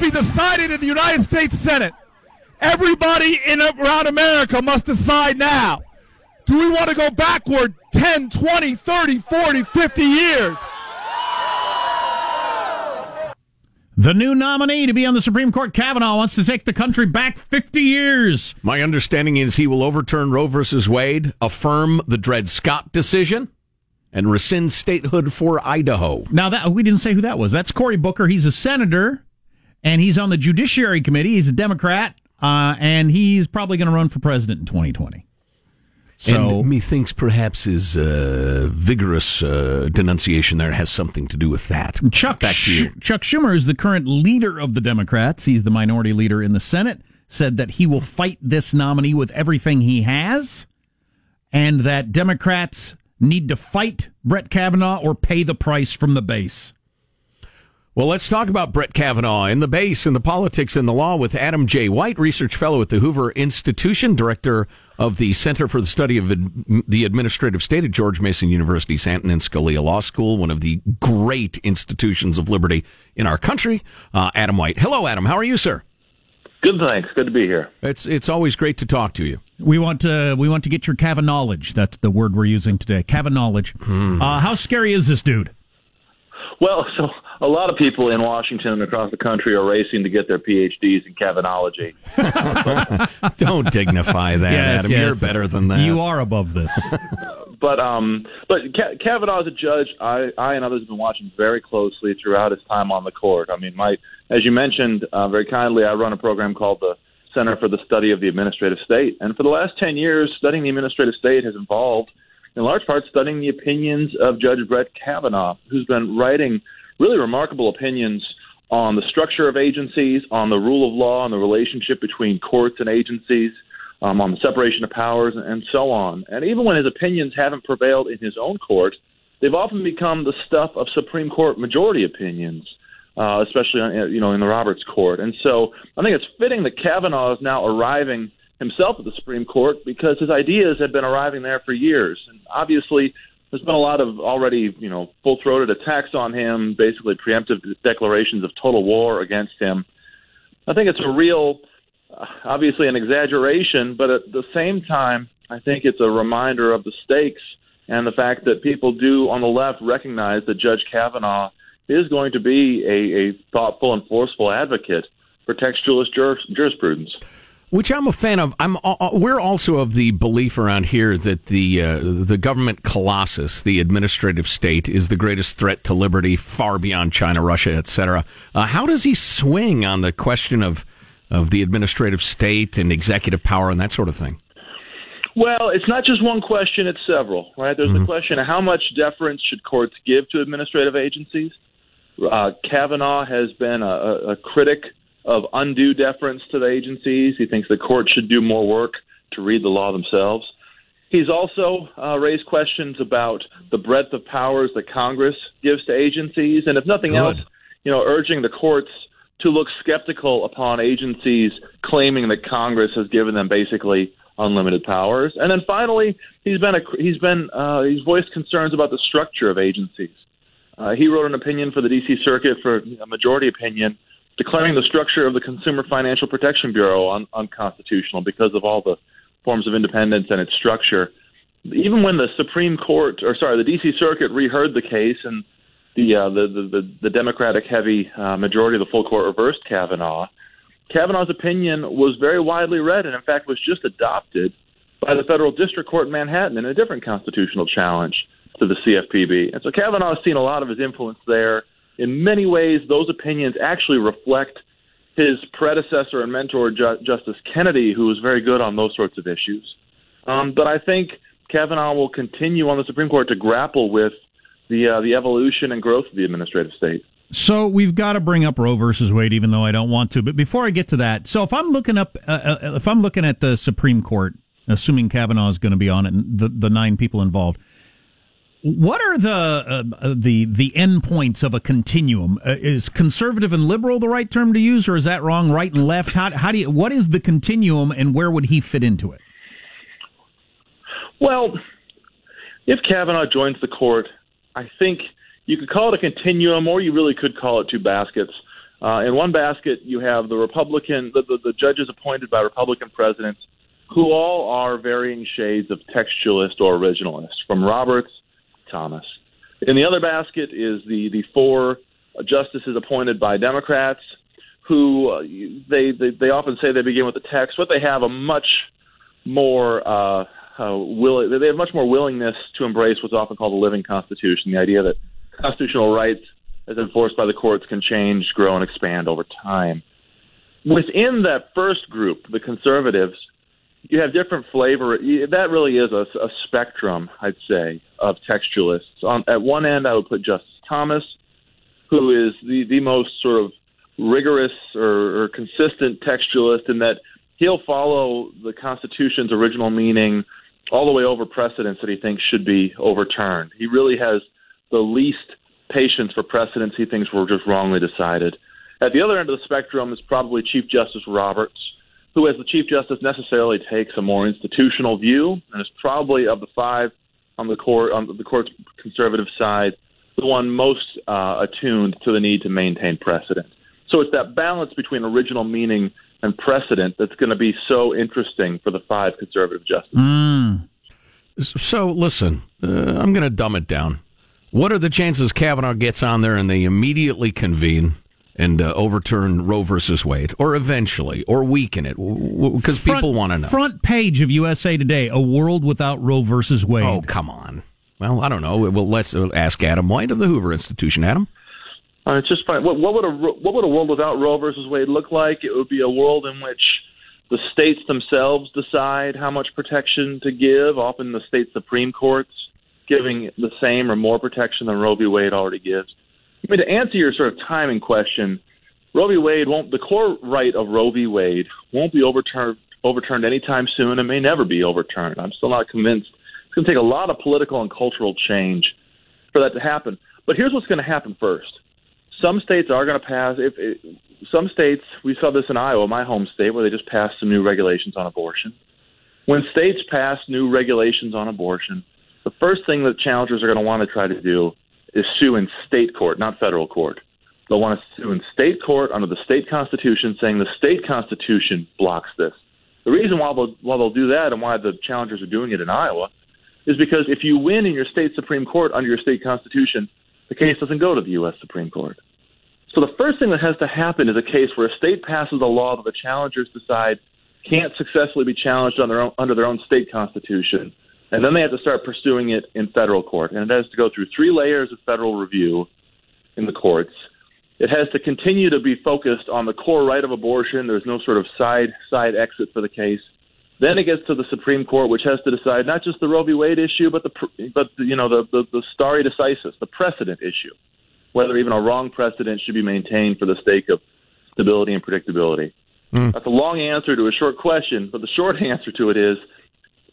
must be decided in the United States Senate. Everybody in around America must decide now. Do we want to go backward 10, 20, 30, 40, 50 years? The new nominee to be on the Supreme Court, Kavanaugh, wants to take the country back 50 years. My understanding is he will overturn Roe v. Wade, affirm the Dred Scott decision, and rescind statehood for Idaho. Now, that we didn't say who that was. That's Cory Booker. He's a senator, and he's on the Judiciary Committee. He's a Democrat, and he's probably going to run for president in 2020. So, and methinks perhaps his vigorous denunciation there has something to do with that. Chuck Schumer is the current leader of the Democrats. He's the minority leader in the Senate, said that he will fight this nominee with everything he has, and that Democrats need to fight Brett Kavanaugh or pay the price from the base. Well, let's talk about Brett Kavanaugh and the base and the politics and the law with Adam J. White, research fellow at the Hoover Institution, director of the Center for the Study of the Administrative State at George Mason University, Antonin Scalia Law School, one of the great institutions of liberty in our country. Adam White. Hello, Adam. How are you, sir? Good, thanks. Good to be here. It's always great to talk to you. We want to get your Kavanaugh knowledge. That's the word we're using today. Kavanaugh knowledge. How scary is this dude? Well, so a lot of people in Washington and across the country are racing to get their PhDs in Kavanaughology. Don't dignify that, Adam. Yes. You're better than that. You are above this. But Kavanaugh is a judge I and others have been watching very closely throughout his time on the court. I mean, as you mentioned very kindly, I run a program called the Center for the Study of the Administrative State. And for the last 10 years, studying the administrative state has involved, in large part, studying the opinions of Judge Brett Kavanaugh, who's been writing really remarkable opinions on the structure of agencies, on the rule of law, on the relationship between courts and agencies, on the separation of powers, and so on. And even when his opinions haven't prevailed in his own court, they've often become the stuff of Supreme Court majority opinions, especially in the Roberts court. And so I think it's fitting that Kavanaugh is now arriving himself at the Supreme Court because his ideas have been arriving there for years. And obviously, there's been a lot of already, full-throated attacks on him, basically preemptive declarations of total war against him. I think it's a real, obviously an exaggeration, but at the same time, I think it's a reminder of the stakes and the fact that people do on the left recognize that Judge Kavanaugh is going to be a thoughtful and forceful advocate for textualist jurisprudence. Which I'm a fan of. We're also of the belief around here that the government colossus, the administrative state, is the greatest threat to liberty, far beyond China, Russia, etc. How does he swing on the question of the administrative state and executive power and that sort of thing? Well, it's not just one question; it's several. Right? There's the question of how much deference should courts give to administrative agencies. Kavanaugh has been a critic of undue deference to the agencies. He thinks the court should do more work to read the law themselves. He's also raised questions about the breadth of powers that Congress gives to agencies, and if nothing else, urging the courts to look skeptical upon agencies claiming that Congress has given them basically unlimited powers. And then finally, he's voiced concerns about the structure of agencies. He wrote an opinion for the D.C. Circuit, for a majority opinion, declaring the structure of the Consumer Financial Protection Bureau unconstitutional because of all the forms of independence and its structure. Even when the Supreme Court, the D.C. Circuit reheard the case and the Democratic-heavy majority of the full court reversed Kavanaugh, Kavanaugh's opinion was very widely read and, in fact, was just adopted by the Federal District Court in Manhattan in a different constitutional challenge to the CFPB. And so Kavanaugh's seen a lot of his influence there. In many ways, those opinions actually reflect his predecessor and mentor, Justice Kennedy, who was very good on those sorts of issues. But I think Kavanaugh will continue on the Supreme Court to grapple with the evolution and growth of the administrative state. So we've got to bring up Roe versus Wade, even though I don't want to. But before I get to that, so if I'm looking up, if I'm looking at the Supreme Court, assuming Kavanaugh is going to be on it, and the nine people involved. What are the end points of a continuum? Is conservative and liberal the right term to use, or is that wrong? Right and left? What is the continuum, and where would he fit into it? Well, if Kavanaugh joins the court, I think you could call it a continuum, or you really could call it two baskets. In one basket, you have the judges appointed by Republican presidents, who all are varying shades of textualist or originalist, from Roberts to Thomas. In the other basket is the four justices appointed by Democrats, who they often say they begin with the text, but they have much more willingness to embrace what's often called a living constitution, the idea that constitutional rights as enforced by the courts can change, grow, and expand over time. Within that first group, the conservatives, you have different flavor. That really is a spectrum, I'd say, of textualists. At one end, I would put Justice Thomas, who is the most sort of rigorous or consistent textualist in that he'll follow the Constitution's original meaning all the way over precedents that he thinks should be overturned. He really has the least patience for precedents he thinks were just wrongly decided. At the other end of the spectrum is probably Chief Justice Roberts, who as the Chief Justice necessarily takes a more institutional view, and is probably of the five on the court's conservative side, the one most attuned to the need to maintain precedent. So it's that balance between original meaning and precedent that's going to be so interesting for the five conservative justices. So listen, I'm going to dumb it down. What are the chances Kavanaugh gets on there and they immediately convene and overturn Roe versus Wade, or eventually, or weaken it? Because people want to know. Front page of USA Today, a world without Roe versus Wade. Oh, come on. Well, I don't know. Well, let's ask Adam White of the Hoover Institution. Adam? It's just fine. What would a world without Roe versus Wade look like? It would be a world in which the states themselves decide how much protection to give, often the state Supreme Courts giving the same or more protection than Roe v. Wade already gives. I mean, to answer your sort of timing question, the core right of Roe v. Wade won't be overturned anytime soon and may never be overturned. I'm still not convinced. It's going to take a lot of political and cultural change for that to happen. But here's what's going to happen first. Some states are going to pass. Some states, we saw this in Iowa, my home state, where they just passed some new regulations on abortion. When states pass new regulations on abortion, the first thing that challengers are going to want to try to do is sue in state court, not federal court. They'll want to sue in state court under the state constitution, saying the state constitution blocks this. The reason why they'll do that and why the challengers are doing it in Iowa is because if you win in your state Supreme Court under your state constitution, the case doesn't go to the U.S. Supreme Court. So the first thing that has to happen is a case where a state passes a law that the challengers decide can't successfully be challenged under their own state constitution. And then they have to start pursuing it in federal court. And it has to go through three layers of federal review in the courts. It has to continue to be focused on the core right of abortion. There's no sort of side exit for the case. Then it gets to the Supreme Court, which has to decide not just the Roe v. Wade issue, but the stare decisis, the precedent issue, whether even a wrong precedent should be maintained for the sake of stability and predictability. That's a long answer to a short question, but the short answer to it is,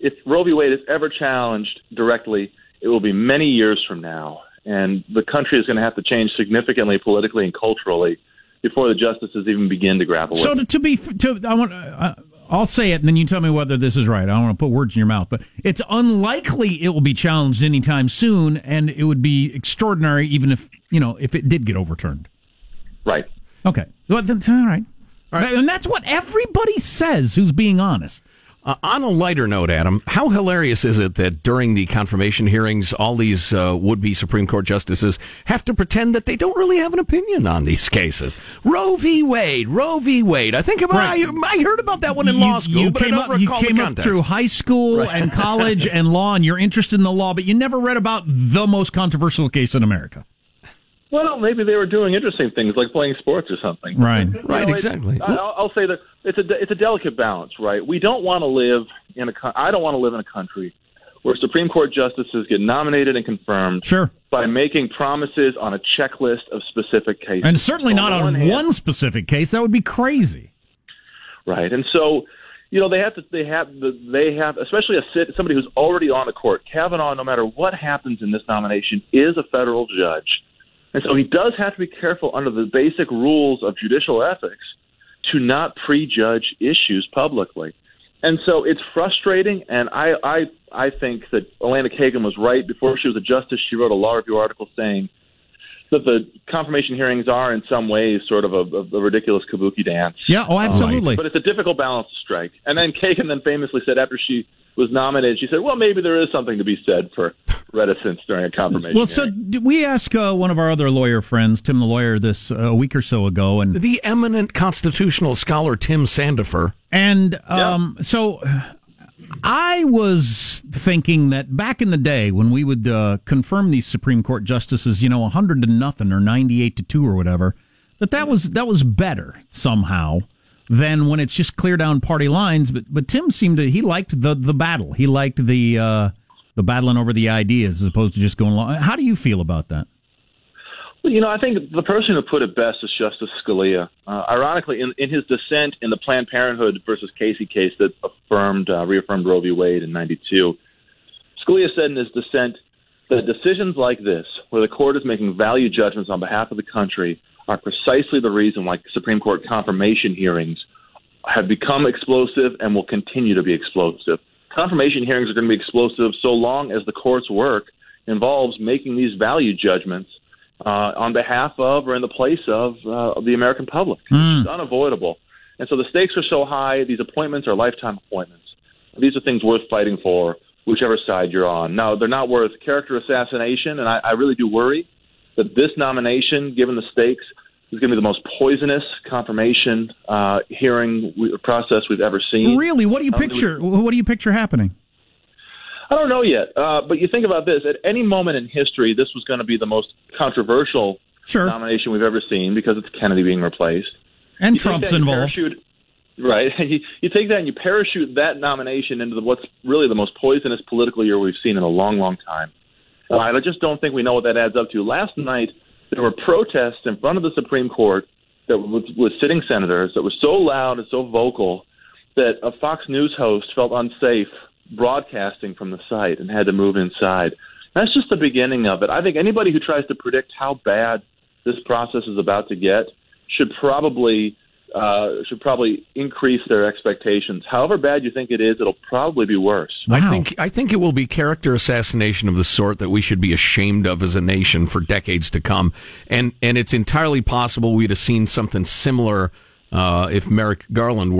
if Roe v. Wade is ever challenged directly, it will be many years from now, and the country is going to have to change significantly politically and culturally before the justices even begin to grapple with it. I'll say it, and then you tell me whether this is right. I don't want to put words in your mouth, but it's unlikely it will be challenged anytime soon, and it would be extraordinary even if it did get overturned. Right. Okay. Well, all right. And that's what everybody says who's being honest. On a lighter note, Adam, how hilarious is it that during the confirmation hearings, all these would-be Supreme Court justices have to pretend that they don't really have an opinion on these cases? Roe v. Wade. I think about right. I heard about that one in law school, but I don't recall the context. You came up through high school and college and law, and you're interested in the law, but you never read about the most controversial case in America. Well, maybe they were doing interesting things like playing sports or something. Right, exactly. I'll say that it's a delicate balance, right? We don't want to live in a country where Supreme Court justices get nominated and confirmed by making promises on a checklist of specific cases. And certainly not on one specific case. That would be crazy. Right. And so, they have especially somebody who's already on the court. Kavanaugh, no matter what happens in this nomination, is a federal judge. And so he does have to be careful under the basic rules of judicial ethics to not prejudge issues publicly. And so it's frustrating, and I think that Elena Kagan was right. Before she was a justice, she wrote a law review article saying that the confirmation hearings are in some ways sort of a ridiculous kabuki dance. Yeah, oh, absolutely. But it's a difficult balance to strike. And then Kagan then famously said after she was nominated, she said, well, maybe there is something to be said for reticence during a confirmation hearing. So we asked one of our other lawyer friends, Tim the lawyer, this a week or so ago. And the eminent constitutional scholar Tim Sandefur. And so I was thinking that back in the day when we would confirm these Supreme Court justices, you know, 100-0 or 98-2 or whatever, that was better somehow than when it's just clear down party lines. But Tim seemed to he liked the battle. He liked the battling over the ideas as opposed to just going along. How do you feel about that? Well, you know, I think the person who put it best is Justice Scalia. Ironically, in his dissent in the Planned Parenthood versus Casey case that reaffirmed Roe v. Wade in 1992, Scalia said in his dissent that decisions like this, where the court is making value judgments on behalf of the country, are precisely the reason why Supreme Court confirmation hearings have become explosive and will continue to be explosive. Confirmation hearings are going to be explosive so long as the court's work involves making these value judgments on behalf of or in the place of the American public. It's unavoidable. And so the stakes are so high. These appointments are lifetime appointments. These are things worth fighting for, whichever side you're on. Now, they're not worth character assassination, and I really do worry that this nomination, given the stakes, is going to be the most poisonous confirmation hearing process we've ever seen. Really? What do you picture? What do you picture happening? I don't know yet, but you think about this. At any moment in history, this was going to be the most controversial nomination we've ever seen because it's Kennedy being replaced. And Trump's involved. Right. You take that and you parachute that nomination into what's really the most poisonous political year we've seen in a long, long time. And I just don't think we know what that adds up to. Last night, there were protests in front of the Supreme Court that with sitting senators that were so loud and so vocal that a Fox News host felt unsafe broadcasting from the site and had to move inside. That's just the beginning of it. I think anybody who tries to predict how bad this process is about to get should probably increase their expectations. However bad you think it is, it'll probably be worse. Wow. I think it will be character assassination of the sort that we should be ashamed of as a nation for decades to come. And it's entirely possible we'd have seen something similar if Merrick Garland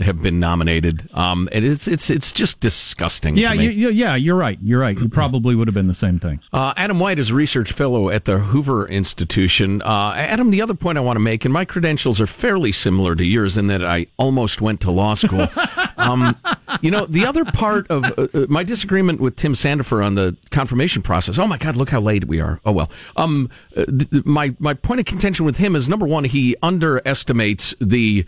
had been nominated. And it's just disgusting to me. Yeah, you're right. It probably would have been the same thing. Adam White is a research fellow at the Hoover Institution. Adam, the other point I want to make, and my credentials are fairly similar to yours in that I almost went to law school. The other part of my disagreement with Tim Sandefur on the confirmation process, oh my God, look how late we are. Oh well. My point of contention with him is, number one, he underestimates the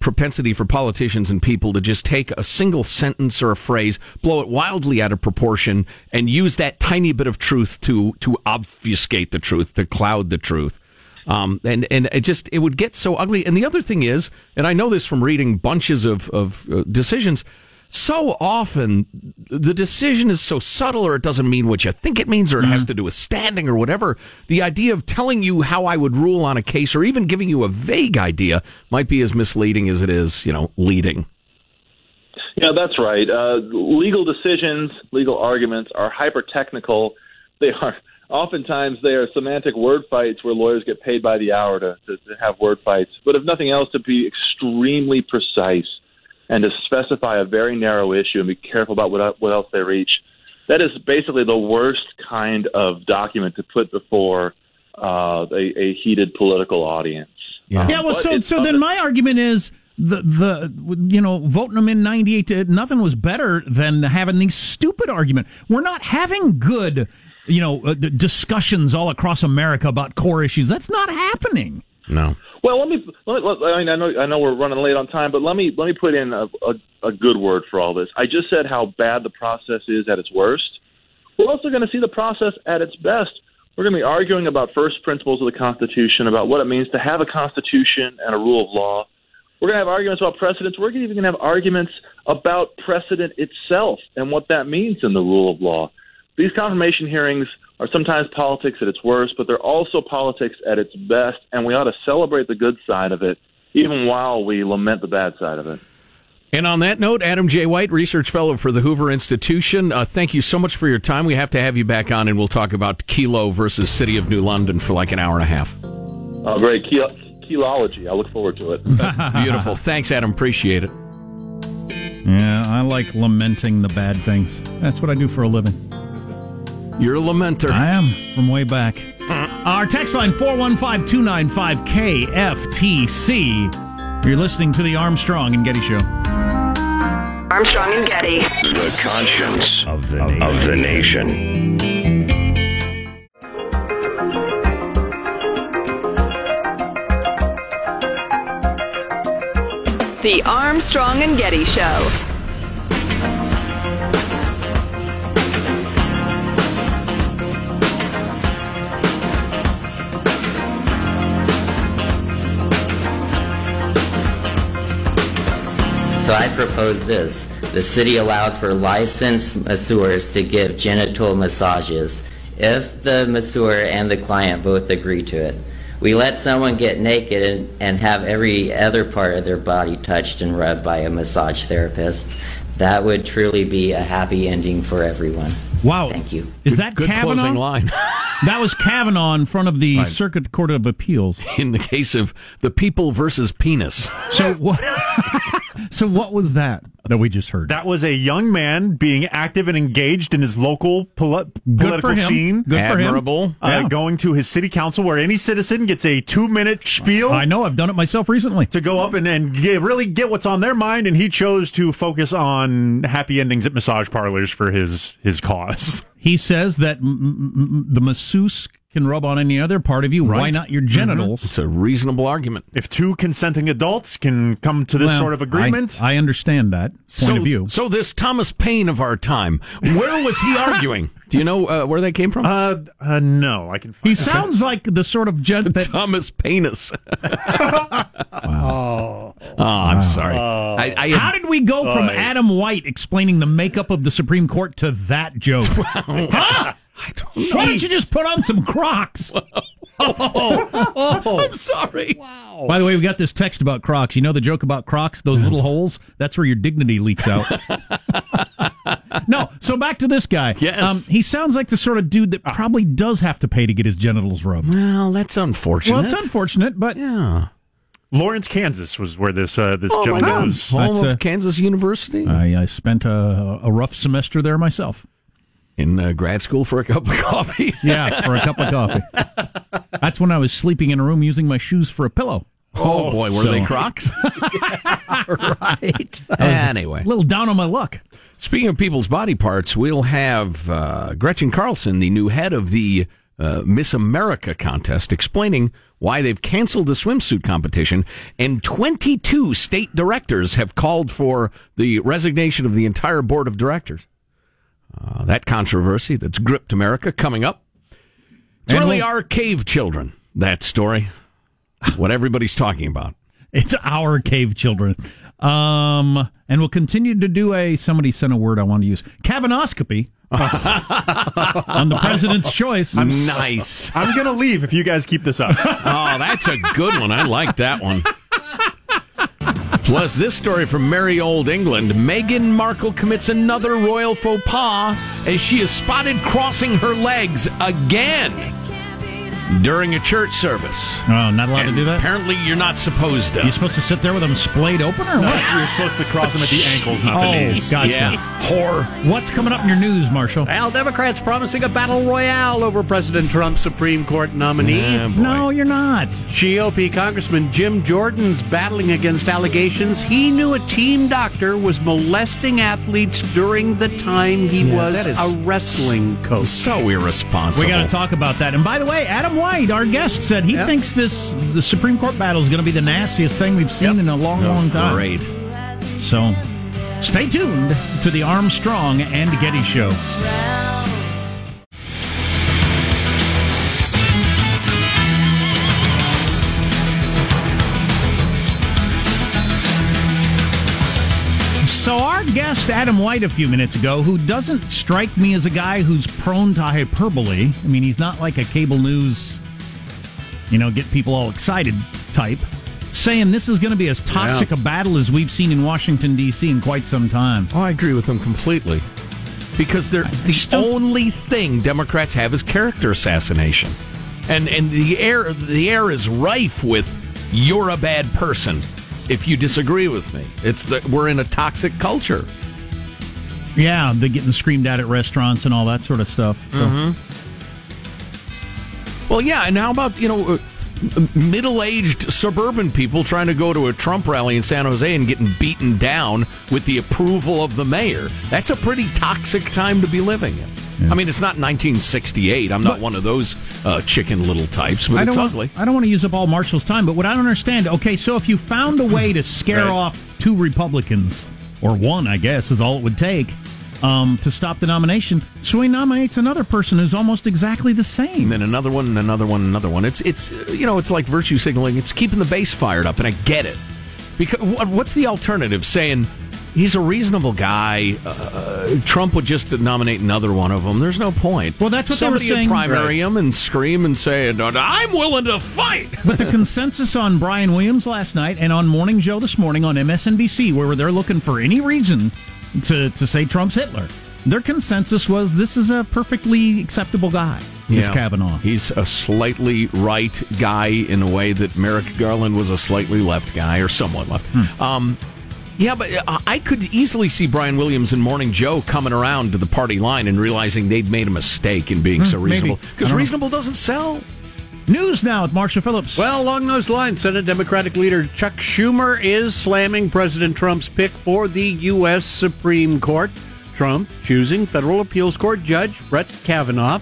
propensity for politicians and people to just take a single sentence or a phrase, blow it wildly out of proportion, and use that tiny bit of truth to obfuscate the truth, to cloud the truth. And it would get so ugly. And the other thing is, and I know this from reading bunches of decisions, so often the decision is so subtle, or it doesn't mean what you think it means, or it has to do with standing or whatever. The idea of telling you how I would rule on a case, or even giving you a vague idea, might be as misleading as it is, leading. Yeah, that's right. Legal decisions, legal arguments are hyper-technical. Oftentimes, they are semantic word fights where lawyers get paid by the hour to have word fights. But if nothing else, to be extremely precise and to specify a very narrow issue and be careful about what else they reach. That is basically the worst kind of document to put before a heated political audience. Yeah. Then my argument is the voting them in 98-0 was better than having these stupid arguments. We're not having good discussions all across America about core issues. That's not happening. No. Well, I know we're running late on time, but let me put in a good word for all this. I just said how bad the process is at its worst. We're also going to see the process at its best. We're going to be arguing about first principles of the Constitution, about what it means to have a Constitution and a rule of law. We're going to have arguments about precedents. We're even going to have arguments about precedent itself and what that means in the rule of law. These confirmation hearings are sometimes politics at its worst, but they're also politics at its best, and we ought to celebrate the good side of it, even while we lament the bad side of it. And on that note, Adam J. White, research fellow for the Hoover Institution, thank you so much for your time. We have to have you back on, and we'll talk about Kelo versus City of New London for like an hour and a half. Oh, great. Kelology. I look forward to it. Beautiful. Thanks, Adam. Appreciate it. Yeah, I like lamenting the bad things. That's what I do for a living. You're a lamenter. I am, from way back. Our text line, 415-295-KFTC. You're listening to the Armstrong and Getty Show. Armstrong and Getty. The conscience of the nation. The Armstrong and Getty Show. So I propose this. The city allows for licensed masseurs to give genital massages if the masseur and the client both agree to it. We let someone get naked and have every other part of their body touched and rubbed by a massage therapist. That would truly be a happy ending for everyone. Wow. Thank you. Is that good Kavanaugh? Closing line. That was Kavanaugh in front of the Circuit Court of Appeals. In the case of the people versus penis. So what? So what was that we just heard? That was a young man being active and engaged in his local political scene. Good for him. Admirable. Yeah. Going to his city council where any citizen gets a 2-minute spiel. I know. I've done it myself recently. To go up and really get what's on their mind, and he chose to focus on happy endings at massage parlors for his cause. He says that the masseuse can rub on any other part of you. Right. Why not your genitals? Mm-hmm. It's a reasonable argument. If two consenting adults can come to this sort of agreement. I understand that point of view. So this Thomas Paine of our time, where was he arguing? Do you know where they came from? No, I can find it. He sounds like the sort of gent that... Thomas Penis. Wow. Oh, I'm sorry. How did we go from Adam White explaining the makeup of the Supreme Court to that joke? Huh? I don't know. Why don't you just put on some Crocs? I'm sorry. Wow. By the way, we got this text about Crocs. You know the joke about Crocs, those little holes? That's where your dignity leaks out. No, so back to this guy. Yes. He sounds like the sort of dude that probably does have to pay to get his genitals rubbed. Well, that's unfortunate. But... yeah. Lawrence, Kansas was where this gentleman was. Home of Kansas University. I spent a rough semester there myself. In grad school for a cup of coffee. Yeah, for a cup of coffee. That's when I was sleeping in a room using my shoes for a pillow. Oh boy, were they Crocs? Yeah, right. Anyway. A little down on my luck. Speaking of people's body parts, we'll have Gretchen Carlson, the new head of the Miss America contest, explaining why they've canceled the swimsuit competition, and 22 state directors have called for the resignation of the entire board of directors. That controversy that's gripped America coming up. It's really our cave children, that story. What everybody's talking about. It's our cave children. And we'll continue to do somebody sent a word I want to use. Kavanaughscopy. On the President's Choice. I'm nice. I'm going to leave if you guys keep this up. Oh, that's a good one. I like that one. Plus, this story from merry old England. Meghan Markle commits another royal faux pas as she is spotted crossing her legs again during a church service. Oh, not allowed to do that? Apparently, you're not supposed to. You're supposed to sit there with them splayed open, or what? You're supposed to cross them at the ankles, not the knees. Gotcha. Yeah. Whore. What's coming up in your news, Marshall? Well, Democrats promising a battle royale over President Trump's Supreme Court nominee. No, you're not. GOP Congressman Jim Jordan's battling against allegations he knew a team doctor was molesting athletes during the time he was a wrestling coach. So irresponsible. We got to talk about that. And by the way, Adam White, our guest, said he thinks the Supreme Court battle is going to be the nastiest thing we've seen in a long time. Great. So, stay tuned to the Armstrong and Getty Show. So our guest, Adam White, a few minutes ago, who doesn't strike me as a guy who's prone to hyperbole. I mean, he's not like a cable news, get people all excited type. saying this is going to be as toxic a battle as we've seen in Washington, D.C. in quite some time. Oh, I agree with them completely. Because the only thing Democrats have is character assassination. And the air is rife with, you're a bad person if you disagree with me. It's that we're in a toxic culture. Yeah, they're getting screamed at restaurants and all that sort of stuff. So. Mm-hmm. Well, yeah, and how about, you know, middle-aged suburban people trying to go to a Trump rally in San Jose and getting beaten down with the approval of the mayor? That's a pretty toxic time to be living in. Yeah. I mean, it's not 1968. I'm not one of those chicken little types, but it's ugly. I don't want to use up all Marshall's time, but what I don't understand, okay, so if you found a way to scare off two Republicans, or one, I guess, is all it would take to stop the nomination. So he nominates another person who's almost exactly the same. And then another one, and another one, and another one. It's you know, it's like virtue signaling. It's keeping the base fired up, and I get it. Because what's the alternative? Saying he's a reasonable guy. Trump would just nominate another one of them. There's no point. Well, that's what they were saying. Somebody would primary him and scream and say, "I'm willing to fight." But the consensus on Brian Williams last night and on Morning Joe this morning on MSNBC, where they're looking for any reason to say Trump's Hitler. Their consensus was this is a perfectly acceptable guy, this Kavanaugh. He's a slightly right guy in a way that Merrick Garland was a slightly left guy, or somewhat left. Yeah, but I could easily see Brian Williams and Morning Joe coming around to the party line and realizing they've made a mistake in being so reasonable. Because reasonable doesn't sell. News now with Marsha Phillips. Well, along those lines, Senate Democratic leader Chuck Schumer is slamming President Trump's pick for the U.S. Supreme Court. Trump choosing federal appeals court judge Brett Kavanaugh.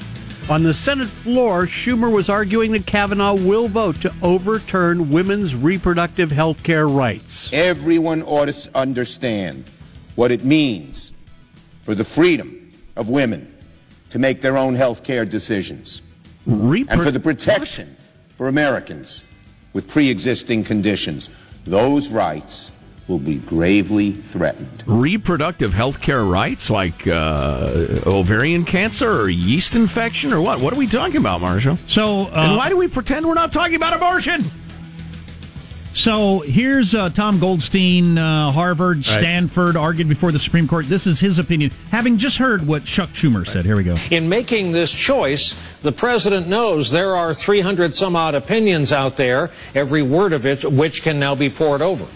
On the Senate floor, Schumer was arguing that Kavanaugh will vote to overturn women's reproductive health care rights. Everyone ought to understand what it means for the freedom of women to make their own health care decisions. And for the protection for Americans with pre-existing conditions. Those rights will be gravely threatened. Reproductive health care rights like ovarian cancer or yeast infection or what? What are we talking about, Marshall? So, and why do we pretend we're not talking about abortion? So here's Tom Goldstein, Harvard, Stanford, argued before the Supreme Court. This is his opinion, having just heard what Chuck Schumer said. Here we go. In making this choice, the president knows there are 300-some-odd opinions out there, every word of it which can now be poured over.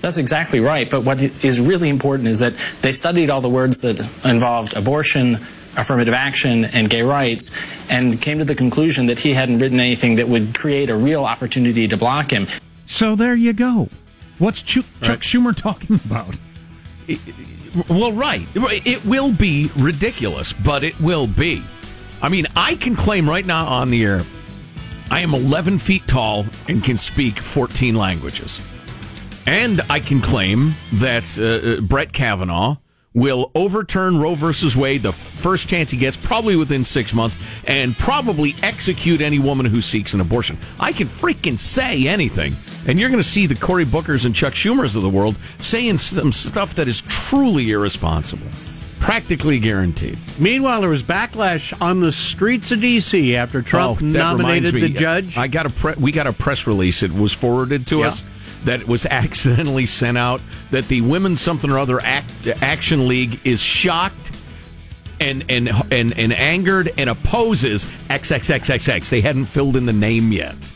That's exactly right. But what is really important is that they studied all the words that involved abortion, affirmative action, and gay rights, and came to the conclusion that he hadn't written anything that would create a real opportunity to block him. So there you go. What's Chuck Schumer talking about? It will be ridiculous, but it will be. I mean, I can claim right now on the air, I am 11 feet tall and can speak 14 languages. And I can claim that Brett Kavanaugh will overturn Roe v. Wade the first chance he gets, probably within 6 months, and probably execute any woman who seeks an abortion. I can freaking say anything, and you're going to see the Cory Bookers and Chuck Schumers of the world saying some stuff that is truly irresponsible. Practically guaranteed. Meanwhile, there was backlash on the streets of D.C. after Trump nominated the judge. We got a press release. It was forwarded to us. That was accidentally sent out, that the Women's Something or Other Action League is shocked and angered and opposes XXXXX. They hadn't filled in the name yet.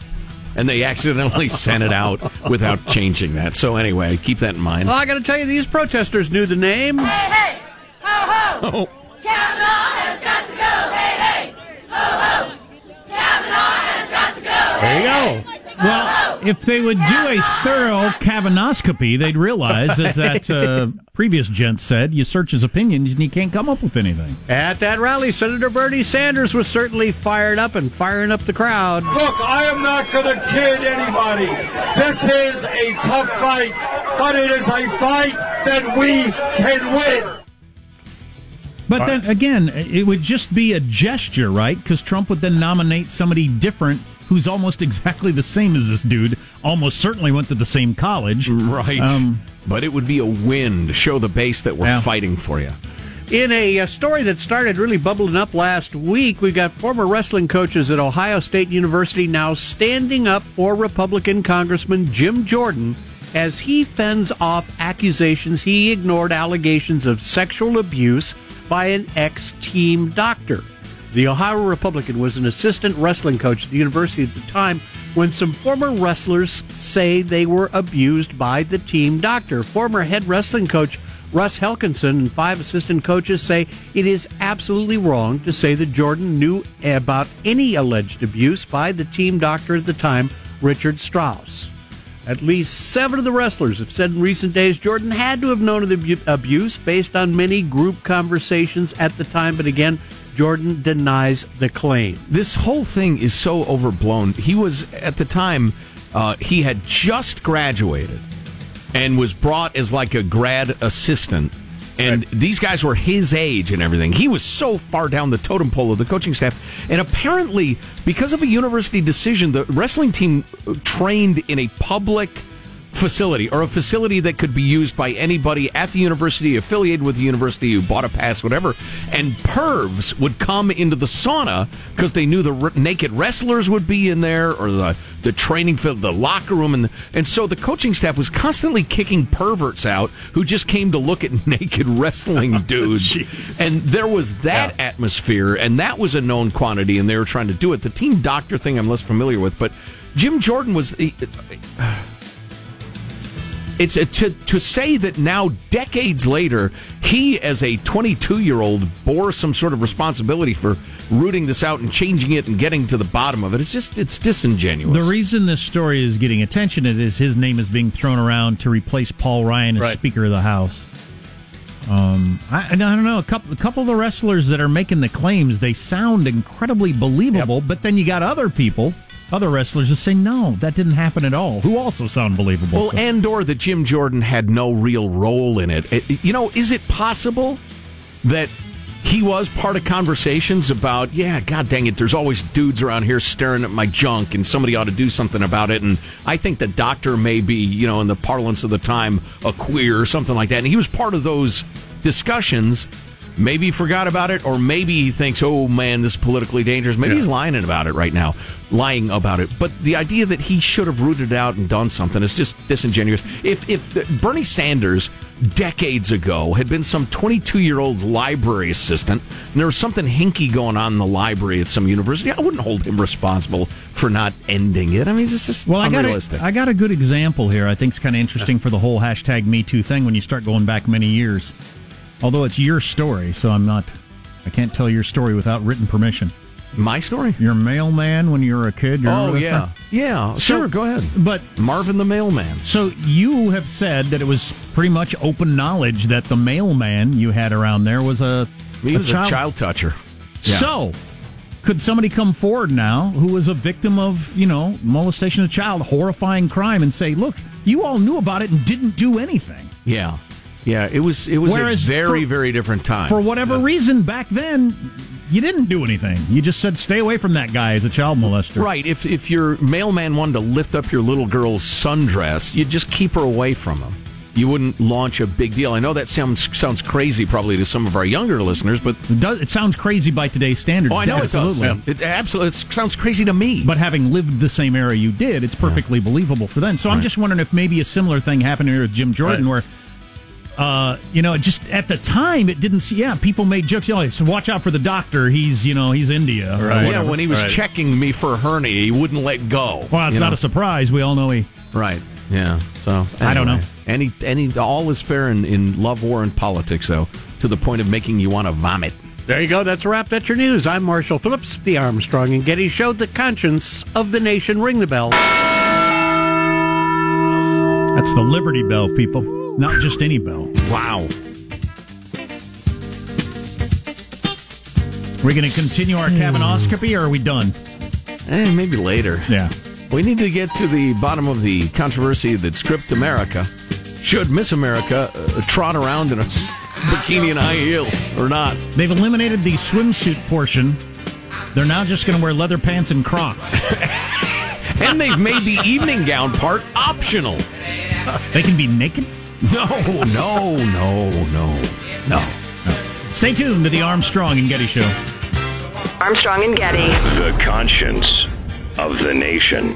And they accidentally sent it out without changing that. So anyway, keep that in mind. Well, I got to tell you, these protesters knew the name. Hey, hey, ho, ho. Oh. Kavanaugh has got to go. Hey, hey, ho, ho. Kavanaugh has got to go. There you go. Well, if they would do a thorough Kavanaughscopy, they'd realize, as that previous gent said, you search his opinions and you can't come up with anything. At that rally, Senator Bernie Sanders was certainly fired up and firing up the crowd. Look, I am not going to kid anybody. This is a tough fight, but it is a fight that we can win. But then, again, it would just be a gesture, right? Because Trump would then nominate somebody different who's almost exactly the same as this dude, almost certainly went to the same college. Right. But it would be a win to show the base that we're fighting for you. In a story that started really bubbling up last week, we've got former wrestling coaches at Ohio State University now standing up for Republican Congressman Jim Jordan as he fends off accusations he ignored, allegations of sexual abuse by an ex-team doctor. The Ohio Republican was an assistant wrestling coach at the university at the time when some former wrestlers say they were abused by the team doctor. Former head wrestling coach Russ Hellickson and five assistant coaches say it is absolutely wrong to say that Jordan knew about any alleged abuse by the team doctor at the time, Richard Strauss. At least seven of the wrestlers have said in recent days Jordan had to have known of the abuse based on many group conversations at the time, but again, Jordan denies the claim. This whole thing is so overblown. He was, at the time, he had just graduated and was brought as like a grad assistant. And right. These guys were his age and everything. He was so far down the totem pole of the coaching staff. And apparently, because of a university decision, the wrestling team trained in a public facility, or a facility that could be used by anybody at the university, affiliated with the university, who bought a pass, whatever. And pervs would come into the sauna because they knew the naked wrestlers would be in there, or the training field, the locker room. And so the coaching staff was constantly kicking perverts out who just came to look at naked wrestling dudes. And there was that atmosphere, and that was a known quantity, and they were trying to do it. The team doctor thing I'm less familiar with, but Jim Jordan was... It's to say that now, decades later, he, as a 22-year-old, bore some sort of responsibility for rooting this out and changing it and getting to the bottom of it. It's just, it's disingenuous. The reason this story is getting attention is his name is being thrown around to replace Paul Ryan as Speaker of the House. I don't know. A couple of the wrestlers that are making the claims, they sound incredibly believable, but then you got other people. Other wrestlers just say, no, that didn't happen at all, who also sound believable. Well, so. And or that Jim Jordan had no real role in it. You know, is it possible that he was part of conversations about, god dang it, there's always dudes around here staring at my junk and somebody ought to do something about it, and I think the doctor may be, you know, in the parlance of the time, a queer or something like that, and he was part of those discussions. Maybe he forgot about it, or maybe he thinks, oh, man, this is politically dangerous. Maybe he's lying about it right now, lying about it. But the idea that he should have rooted out and done something is just disingenuous. If Bernie Sanders, decades ago, had been some 22-year-old library assistant, and there was something hinky going on in the library at some university, I wouldn't hold him responsible for not ending it. I mean, it's just unrealistic. I got a good example here I think is kind of interesting for the whole hashtag MeToo thing when you start going back many years. Although it's your story, so I can't tell your story without written permission. My story? Your mailman when you were a kid. Sure, go ahead. But Marvin the mailman. So you have said that it was pretty much open knowledge that the mailman you had around there was a child toucher. Yeah. So could somebody come forward now who was a victim of, you know, molestation of a child, horrifying crime, and say, look, you all knew about it and didn't do anything? Yeah. Yeah, it was whereas a very, very different time. For whatever reason, back then, you didn't do anything. You just said, stay away from that guy, as a child molester. Right. If your mailman wanted to lift up your little girl's sundress, you'd just keep her away from him. You wouldn't launch a big deal. I know that sounds crazy probably to some of our younger listeners, but... It sounds crazy by today's standards. Oh, I know absolutely. It does. Yeah. It sounds crazy to me. But having lived the same era you did, it's perfectly believable for then. So I'm just wondering if maybe a similar thing happened here with Jim Jordan where... you know, just at the time, it didn't see... Yeah, people made jokes. You know, so watch out for the doctor. He's India. Right. Yeah, when he was checking me for hernia, he wouldn't let go. Well, it's not a surprise. We all know he... Right. Yeah. So anyway, I don't know. All is fair in love, war, and politics, though, to the point of making you want to vomit. There you go. That's a wrap. That's your news. I'm Marshall Phillips, the Armstrong and Getty Show, the conscience of the nation. Ring the bell. That's the Liberty Bell, people. Not just any bell. Wow. We're going to continue our Kavanaughscopy, or are we done? Maybe later. Yeah. We need to get to the bottom of the controversy that's gripped America. Should Miss America trot around in a bikini and high heels or not? They've eliminated the swimsuit portion. They're now just going to wear leather pants and Crocs. And they've made the evening gown part optional. They can be naked? No. Stay tuned to the Armstrong and Getty Show. Armstrong and Getty. The conscience of the nation.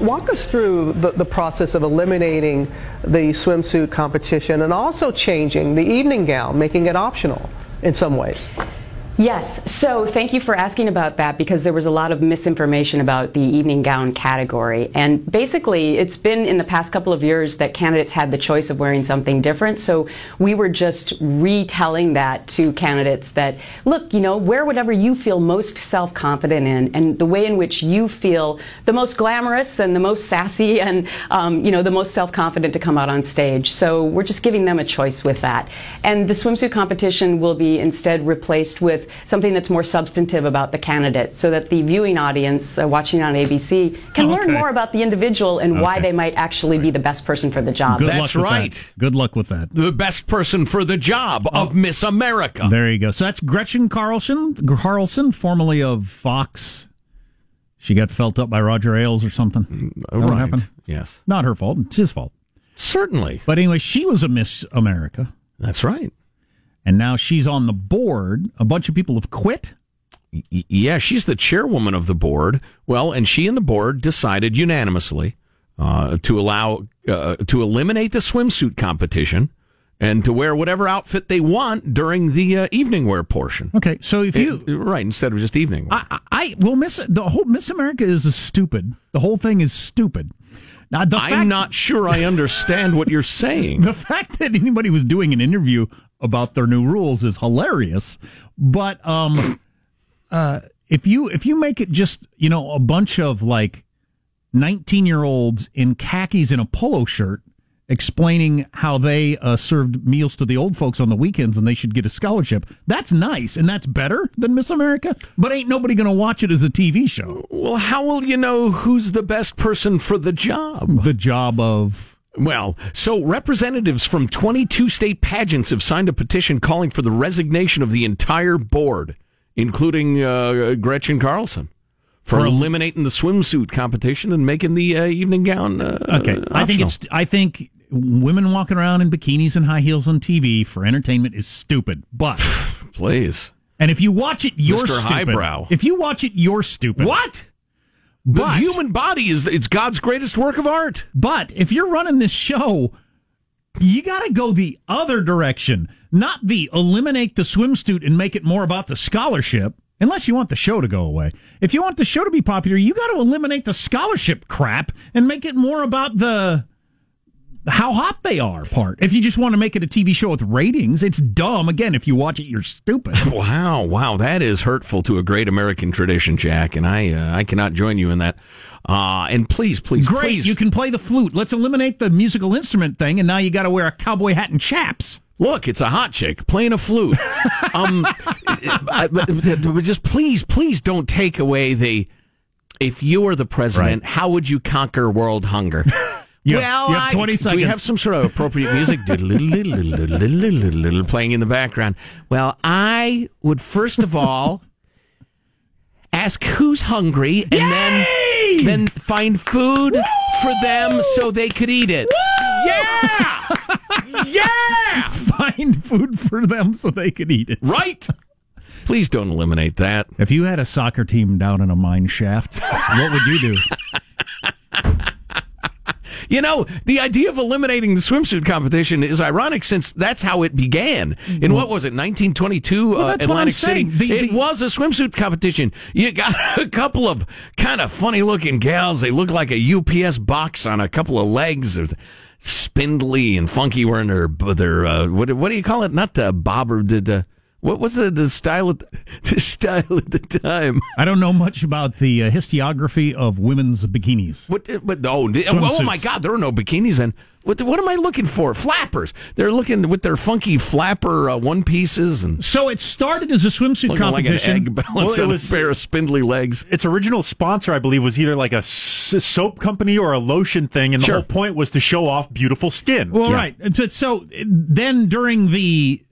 Walk us through the process of eliminating the swimsuit competition and also changing the evening gown, making it optional in some ways. Yes. So thank you for asking about that, because there was a lot of misinformation about the evening gown category. And basically, it's been in the past couple of years that candidates had the choice of wearing something different. So we were just retelling that to candidates that, look, you know, wear whatever you feel most self-confident in and the way in which you feel the most glamorous and the most sassy and, you know, the most self-confident to come out on stage. So we're just giving them a choice with that. And the swimsuit competition will be instead replaced with something that's more substantive about the candidate, so that the viewing audience watching on ABC can learn more about the individual and why they might actually be the best person for the job. Good luck with that. The best person for the job of Miss America. There you go. So that's Gretchen Carlson, formerly of Fox. She got felt up by Roger Ailes or something. Right. Happened? Yes. Not her fault. It's his fault. Certainly. But anyway, she was a Miss America. That's right. And now she's on the board. A bunch of people have quit. Yeah, she's the chairwoman of the board. Well, and she and the board decided unanimously to eliminate the swimsuit competition and to wear whatever outfit they want during the evening wear portion. Okay, so if instead of just evening wear. The whole Miss America is stupid. The whole thing is stupid. Now, I'm not sure I understand what you're saying. The fact that anybody was doing an interview about their new rules is hilarious, but if you make it just, you know, a bunch of like 19-year-olds in khakis and a polo shirt explaining how they served meals to the old folks on the weekends and they should get a scholarship, that's nice and that's better than Miss America, but ain't nobody going to watch it as a TV show. Well, how will you know who's the best person for the job? The job of... Well, so representatives from 22 state pageants have signed a petition calling for the resignation of the entire board, including Gretchen Carlson, for eliminating the swimsuit competition and making the evening gown optional. I think women walking around in bikinis and high heels on TV for entertainment is stupid, but... Please. And if you watch it, you're Mr. stupid. Highbrow. If you watch it, you're stupid. What? But, the human body it's God's greatest work of art. But if you're running this show, you got to go the other direction, not the eliminate the swimsuit and make it more about the scholarship, unless you want the show to go away. If you want the show to be popular, you got to eliminate the scholarship crap and make it more about the how hot they are part. If you just want to make it a TV show with ratings, it's dumb. Again, if you watch it, you're stupid. Wow, that is hurtful to a great American tradition, Jack, and I cannot join you in that. And please. You can play the flute. Let's eliminate the musical instrument thing, and now you got to wear a cowboy hat and chaps. Look, it's a hot chick playing a flute. Just please don't take away the, if you were the president, right, how would you conquer world hunger? You have 20 seconds. We have some sort of appropriate music playing in the background. Well, I would first of all ask who's hungry and then find food for them so they could eat it. Woo! Yeah! Yeah! Find food for them so they could eat it. Right? Please don't eliminate that. If you had a soccer team down in a mine shaft, what would you do? You know, the idea of eliminating the swimsuit competition is ironic since that's how it began. In 1922, Atlantic City? It was a swimsuit competition. You got a couple of kind of funny-looking gals. They look like a UPS box on a couple of legs. They're spindly and funky wearing their what do you call it? Not the bobber, what was the style at the time? I don't know much about the historiography of women's bikinis. What? But oh my God, there are no bikinis then. What am I looking for? Flappers. They're looking with their funky flapper one-pieces. And so it started as a swimsuit competition. Like an egg balanced on a pair of spindly legs. Its original sponsor, I believe, was either like a soap company or a lotion thing, and the whole point was to show off beautiful skin. Well, right. So then during the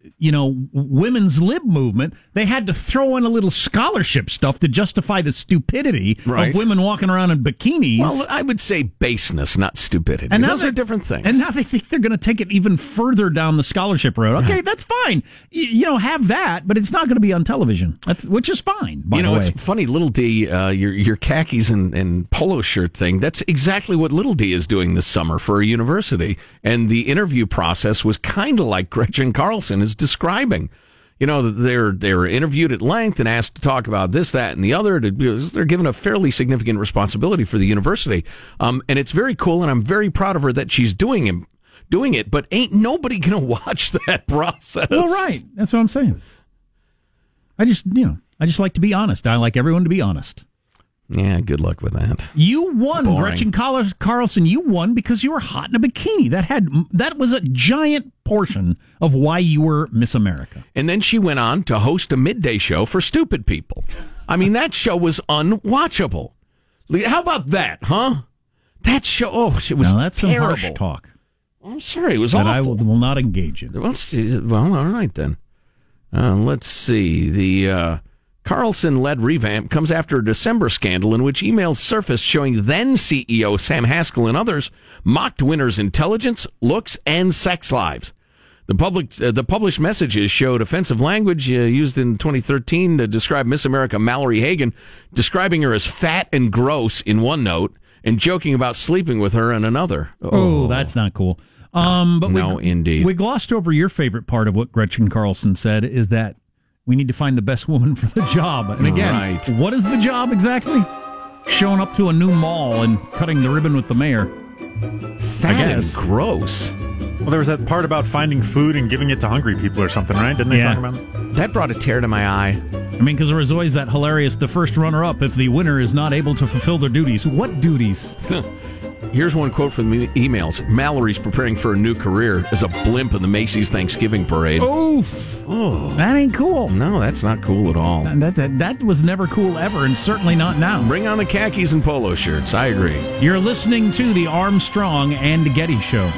women's lib movement, they had to throw in a little scholarship stuff to justify the stupidity of women walking around in bikinis. Well, I would say baseness, not stupidity. And those are different things. And now they think they're going to take it even further down the scholarship road. Okay, that's fine. Have that, but it's not going to be on television, which is fine, by the way. It's funny, Little D, your khakis and polo shirt thing, that's exactly what Little D is doing this summer for a university. And the interview process was kind of like Gretchen Carlson is describing. They're interviewed at length and asked to talk about this, that, and the other. They're given a fairly significant responsibility for the university. And it's very cool, and I'm very proud of her that she's doing it, but ain't nobody going to watch that process. Well, right. That's what I'm saying. I just like to be honest. I like everyone to be honest. Yeah, good luck with that. You won, Gretchen Carlson. You won because you were hot in a bikini. That was a giant portion of why you were Miss America. And then she went on to host a midday show for stupid people. I mean, that show was unwatchable. How about that, huh? That show, it was terrible. Some harsh talk. I'm sorry, it was awful. That I will not engage in. Well, all right then. Let's see. The Carlson-led revamp comes after a December scandal in which emails surfaced showing then-CEO Sam Haskell and others mocked winners' intelligence, looks, and sex lives. The published messages showed offensive language used in 2013 to describe Miss America Mallory Hagan, describing her as fat and gross in one note, and joking about sleeping with her in another. Oh, that's not cool. Indeed. We glossed over your favorite part of what Gretchen Carlson said, is that we need to find the best woman for the job. And again, What is the job exactly? Showing up to a new mall and cutting the ribbon with the mayor. Fat and gross. Well, there was that part about finding food and giving it to hungry people or something, right? Didn't they talk about that? That brought a tear to my eye. I mean, because there was always that hilarious, the first runner-up if the winner is not able to fulfill their duties. What duties? Here's one quote from the emails. Mallory's preparing for a new career as a blimp in the Macy's Thanksgiving Parade. Oof! Oh, that ain't cool. No, that's not cool at all. That was never cool ever, and certainly not now. Bring on the khakis and polo shirts. I agree. You're listening to the Armstrong and Getty Show.